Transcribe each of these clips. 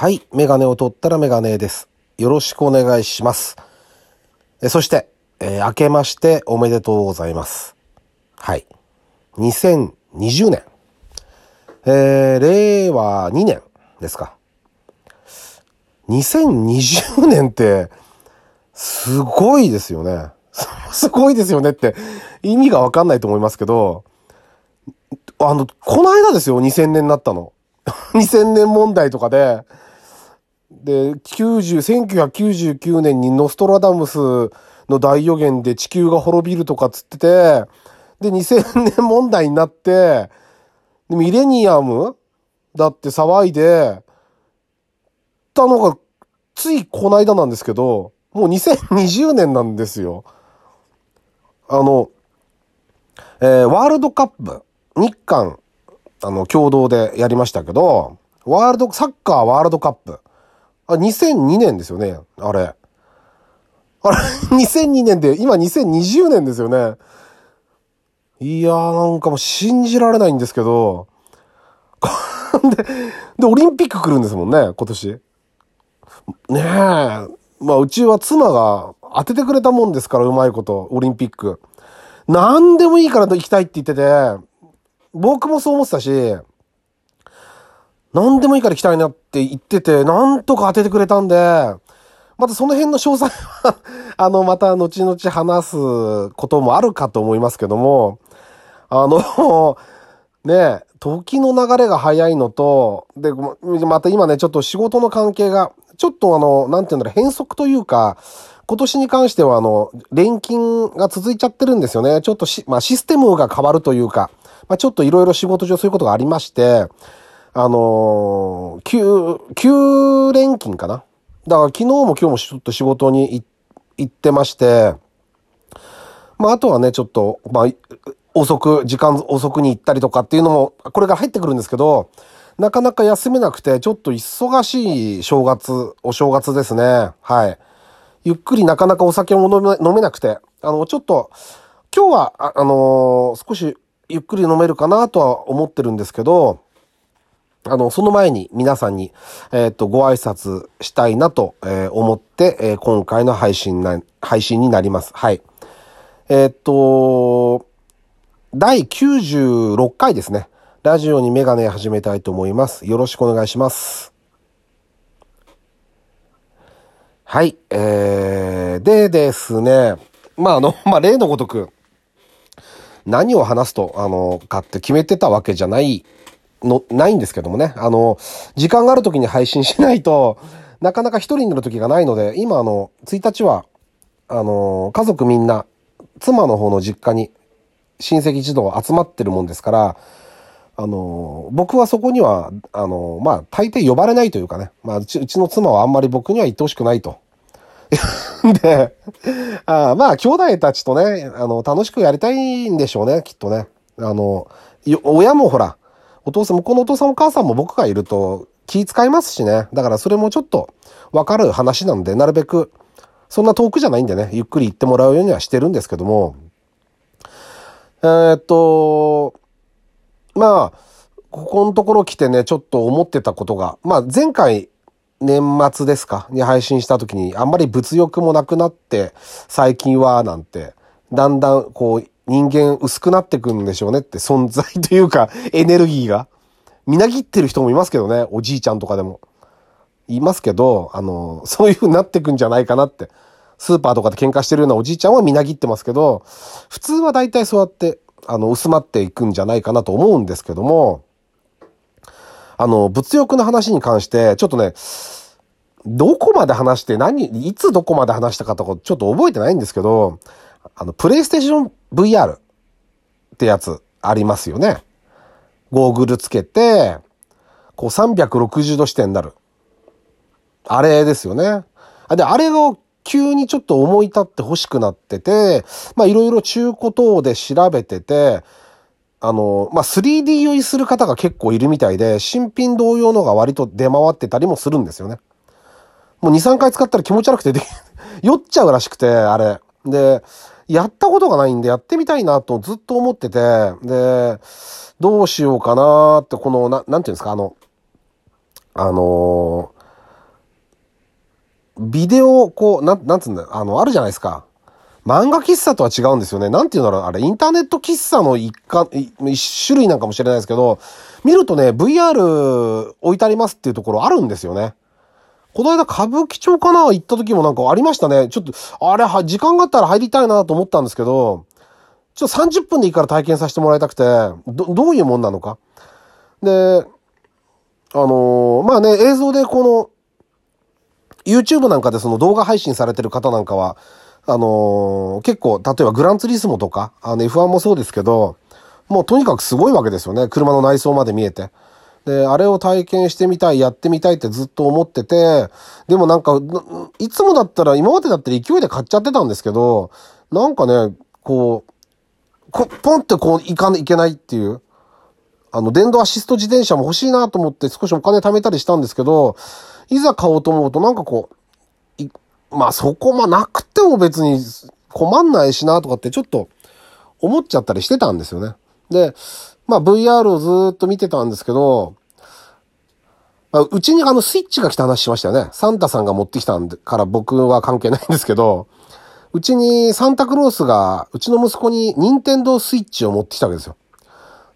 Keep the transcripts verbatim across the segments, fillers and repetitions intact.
はい、メガネを取ったらメガネです。よろしくお願いします。えそして、えー、明けましておめでとうございます。はい。にせんにじゅうねん。えー、れいわにねんですか。にせんにじゅうねんって、すごいですよね。すごいですよねって、意味がわかんないと思いますけど、あの、この間ですよ、にせんねんになったの。にせんねん問題とかで、で、せんきゅうひゃくきゅうじゅうきゅうねんにノストラダムスの大予言で地球が滅びるとかつってて、で、にせんねん問題になって、でミレニアムだって騒いで、たのが、ついこの間なんですけど、もうにせんにじゅうねんなんですよ。あの、えー、ワールドカップ、日韓、あの、共同でやりましたけど、ワールド、サッカーワールドカップ。あ、にせんにねんですよね、あれ。あれ、にせんにねんで、今にせんにじゅうねんですよね。いやー、なんかもう信じられないんですけど、で、で、オリンピック来るんですもんね、今年。ねえ。まあ、うちは妻が当ててくれたもんですから、うまいこと、オリンピック。何でもいいから行きたいって言ってて、僕もそう思ってたし、何でもいいから行きたいなって言ってて、なんとか当ててくれたんで、またその辺の詳細は、あの、また後々話すこともあるかと思いますけども、あの、ねえ、時の流れが早いのと、で、また今ね、ちょっと仕事の関係が、ちょっとあの、なんていうんだろう、変則というか、今年に関してはあの、連勤が続いちゃってるんですよね。ちょっとし、まあシステムが変わるというか、まあ、ちょっといろいろ仕事上そういうことがありまして、あのー、きゅう、きゅう連勤かな。だから昨日も今日もちょっと仕事に行ってまして、まああとはね、ちょっと、まあ、遅く、時間遅くに行ったりとかっていうのも、これが入ってくるんですけど、なかなか休めなくて、ちょっと忙しい正月、お正月ですね。はい。ゆっくりなかなかお酒も飲め、飲めなくて、あの、ちょっと、今日は、あ、あのー、少し、ゆっくり飲めるかなとは思ってるんですけど、あの、その前に皆さんに、えっと、ご挨拶したいなと思って、えー、今回の配信な、配信になります。はい。えっと、だいきゅうじゅうろっかいですね。ラジオにメガネ始めたいと思います。よろしくお願いします。はい。えー、でですね。まあ、あの、まあ、例のごとく、何を話すと、あの、かって決めてたわけじゃない、の、ないんですけどもね。あの、時間がある時に配信しないと、なかなか一人になる時がないので、今あの、ついたちは、あの、家族みんな、妻の方の実家に、親戚一同集まってるもんですから、あの、僕はそこには、あの、まあ、大抵呼ばれないというかね。まあ、うち、うちの妻はあんまり僕には行ってほしくないと。で、あまあ、兄弟たちとね、あの、楽しくやりたいんでしょうね、きっとね。あの、親もほら、お父さん、向こうのお父さんお母さんも僕がいると気遣いますしね。だからそれもちょっとわかる話なので、なるべく、そんな遠くじゃないんでね、ゆっくり行ってもらうようにはしてるんですけども。えー、っと、まあ、ここのところ来てね、ちょっと思ってたことが、まあ、前回、年末ですかに配信した時にあんまり物欲もなくなって最近はなんてだんだんこう人間薄くなってくるんでしょうねって存在というかエネルギーがみなぎってる人もいますけどねおじいちゃんとかでもいますけどあのそういう風になってくんじゃないかなってスーパーとかで喧嘩してるようなおじいちゃんはみなぎってますけど普通はだいたいそうやってあの薄まっていくんじゃないかなと思うんですけどもあの、物欲の話に関して、ちょっとね、どこまで話して何、いつどこまで話したかとか、ちょっと覚えてないんですけど、あの、プレイステーション ブイアール ってやつありますよね。ゴーグルつけて、こうさんびゃくろくじゅうど視点になる。あれですよね。あ、で、あれを急にちょっと思い立って欲しくなってて、まあ、いろいろ中古等で調べてて、あの、まあ、スリーディー 酔いする方が結構いるみたいで、新品同様のが割と出回ってたりもするんですよね。もうにさんかい使ったら気持ち悪くてでき、酔っちゃうらしくて、あれ。で、やったことがないんでやってみたいなとずっと思ってて、で、どうしようかなって、この、な、なんていうんですか、あの、あのー、ビデオ、こう、なん、なんつうんだ、あの、あるじゃないですか。漫画喫茶とは違うんですよね。なんていうんだろう、あれ、インターネット喫茶の一か、一種類なんかもしれないですけど、見るとね、ブイアール 置いてありますっていうところあるんですよね。この間歌舞伎町かな行った時もなんかありましたね。ちょっと、あれ、時間があったら入りたいなと思ったんですけど、ちょっとさんじゅっぷんでいいから体験させてもらいたくて、ど、どういうもんなのか。で、あのー、まあね、映像でこの、YouTube なんかでその動画配信されてる方なんかは、あのー、結構、例えばグランツリスモとか、あの エフワン もそうですけど、もうとにかくすごいわけですよね。車の内装まで見えて。で、あれを体験してみたい、やってみたいってずっと思ってて、でもなんか、いつもだったら、今までだったら勢いで買っちゃってたんですけど、なんかね、こう、こポンってこういかない、いけないっていう。あの、電動アシスト自転車も欲しいなと思って少しお金貯めたりしたんですけど、いざ買おうと思うとなんかこう、いまあそこまあなくても別に困んないしなとかってちょっと思っちゃったりしてたんですよね。で、まあ ブイアール をずーっと見てたんですけど、まあ、うちにあのスイッチが来た話しましたよね。サンタさんが持ってきたんでから僕は関係ないんですけど、うちにサンタクロースが、うちの息子にニンテンドースイッチを持ってきたわけですよ。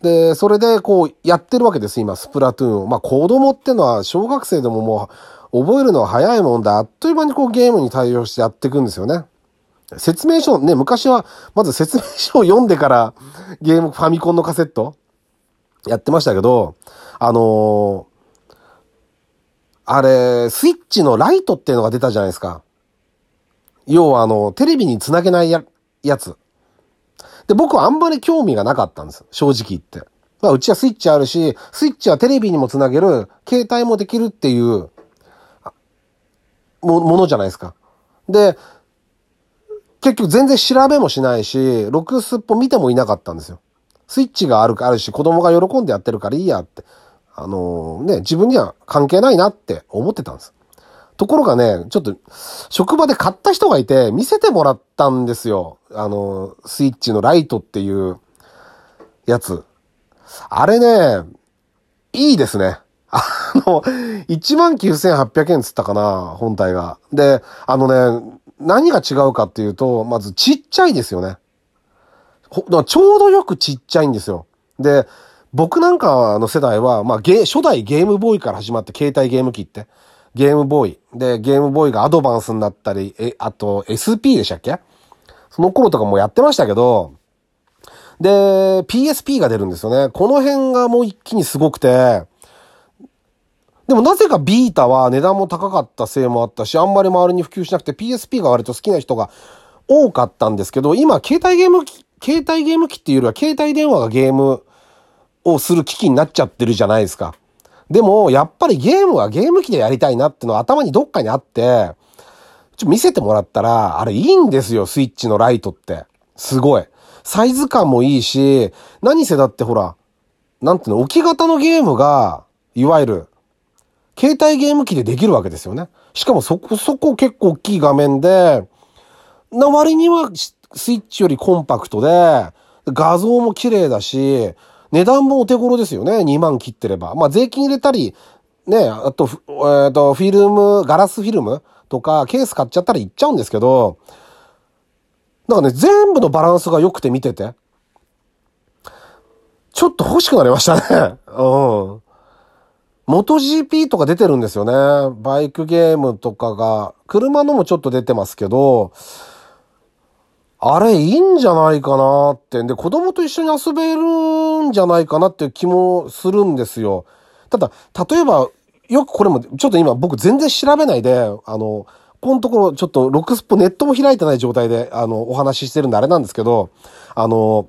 で、それでこうやってるわけです、今、スプラトゥーンを。まあ子供ってのは小学生でももう覚えるのは早いもんで、あっという間にこうゲームに対応してやっていくんですよね。説明書ね、昔は、まず説明書を読んでからゲーム、ファミコンのカセットやってましたけど、あのー、あれ、スイッチのライトっていうのが出たじゃないですか。要はあの、テレビにつなげない や, やつ。で、僕はあんまり興味がなかったんです。正直言って。まあ、うちはスイッチあるし、スイッチはテレビにもつなげる、携帯もできるっていう、も、ものじゃないですか。で、結局全然調べもしないし、ろくすっぽ見てもいなかったんですよ。スイッチがあるかあるし、子供が喜んでやってるからいいやって。あのー、ね、自分には関係ないなって思ってたんです。ところがね、ちょっと、職場で買った人がいて、見せてもらったんですよ。あの、スイッチのライトっていう、やつ。あれね、いいですね。あの、いちまんきゅうせんはっぴゃくえんつったかな、本体が。で、あのね、何が違うかっていうと、まずちっちゃいですよね。ほ、だからちょうどよくちっちゃいんですよ。で、僕なんかの世代は、まあ、ゲ、初代ゲームボーイから始まって、携帯ゲーム機って。ゲームボーイ。で、ゲームボーイがアドバンスになったり、え、あと エスピー でしたっけ？その頃とかもやってましたけど、で、ピーエスピー が出るんですよね。この辺がもう一気にすごくて、でもなぜかビータは値段も高かったせいもあったし、あんまり周りに普及しなくて ピーエスピー が割と好きな人が多かったんですけど、今、携帯ゲーム機、携帯ゲーム機っていうよりは携帯電話がゲームをする機器になっちゃってるじゃないですか。でも、やっぱりゲームはゲーム機でやりたいなってのは頭にどっかにあって、ちょっと見せてもらったら、あれいいんですよ、スイッチのライトって。すごい。サイズ感もいいし、何せだってほら、なんていうの、置き型のゲームが、いわゆる、携帯ゲーム機でできるわけですよね。しかもそこそこ結構大きい画面で、な割にはスイッチよりコンパクトで、画像も綺麗だし、値段もお手頃ですよね。にまん切ってれば。まあ、税金入れたり、ね、あと、えーと、フィルム、ガラスフィルムとか、ケース買っちゃったらいっちゃうんですけど、なんかね、全部のバランスが良くて見てて、ちょっと欲しくなりましたね。うん。MotoGP とか出てるんですよね。バイクゲームとかが、車のもちょっと出てますけど、あれいいんじゃないかなって。で、子供と一緒に遊べるんじゃないかなっていう気もするんですよ。ただ、例えば、よくこれも、ちょっと今僕全然調べないで、あの、このところちょっとロックスポネットも開いてない状態で、あの、お話ししてるんであれなんですけど、あの、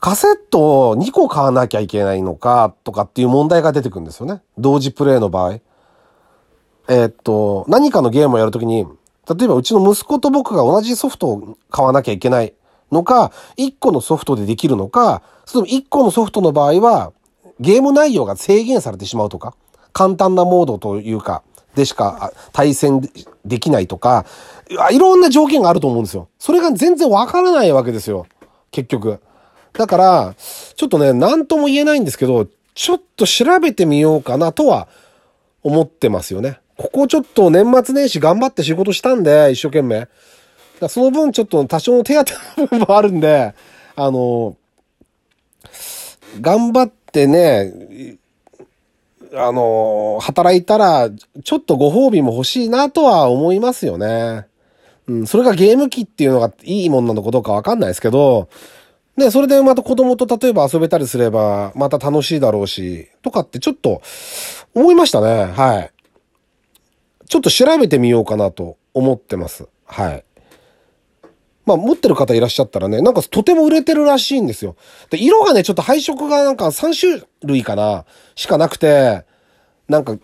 カセットをにこ買わなきゃいけないのか、とかっていう問題が出てくるんですよね。同時プレイの場合。えーっと、何かのゲームをやるときに、例えばうちの息子と僕が同じソフトを買わなきゃいけないのか、いっこのソフトでできるのか、そのいっこのソフトの場合は、ゲーム内容が制限されてしまうとか、簡単なモードというか、でしか対戦できないとか、いろんな条件があると思うんですよ。それが全然わからないわけですよ。結局。だから、ちょっとね、なんとも言えないんですけど、ちょっと調べてみようかなとは思ってますよね。ここちょっと年末年始頑張って仕事したんで、一生懸命。だその分ちょっと多少の手当ての部分もあるんで、あの、頑張ってね、あの、働いたら、ちょっとご褒美も欲しいなとは思いますよね。うん、それがゲーム機っていうのがいいもんなのかどうかわかんないですけど、ね、それでまた子供と例えば遊べたりすれば、また楽しいだろうし、とかってちょっと、思いましたね。はい。ちょっと調べてみようかなと思ってます。はい。まあ持ってる方いらっしゃったらね、なんかとても売れてるらしいんですよ。で、色がね、ちょっと配色がなんかさん種類かな、しかなくて、なんか、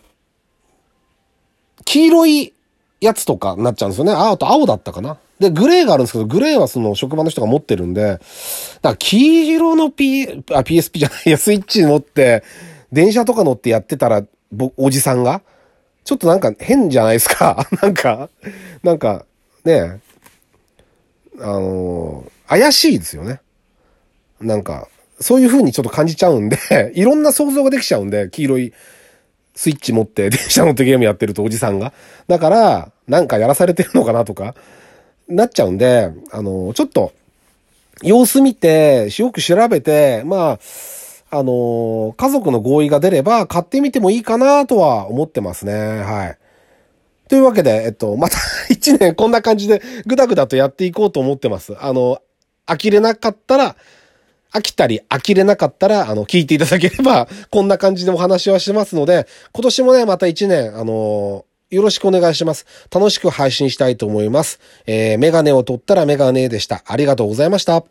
黄色いやつとかになっちゃうんですよね。あ、あと青だったかな。で、グレーがあるんですけど、グレーはその職場の人が持ってるんで、だから黄色の P、あ、ピーエスピー じゃないや、スイッチ持って、電車とか乗ってやってたら、おじさんが、ちょっとなんか変じゃないですか。なんか、なんか、ねえ、あのー、怪しいですよね。なんか、そういう風にちょっと感じちゃうんで、いろんな想像ができちゃうんで、黄色いスイッチ持って、電車乗ってゲームやってるとおじさんが。だから、なんかやらされてるのかなとか、なっちゃうんで、あのー、ちょっと、様子見て、よく調べて、まあ、あのー、家族の合意が出れば買ってみてもいいかなとは思ってますね。はい。というわけで、えっと、また一年こんな感じでぐだぐだとやっていこうと思ってます。あの、飽きれなかったら、飽きたり飽きれなかったら、あの、聞いていただければ、こんな感じでお話はしてますので、今年もね、また一年、あのー、よろしくお願いします。楽しく配信したいと思います。えー、メガネを取ったらメガネでした。ありがとうございました。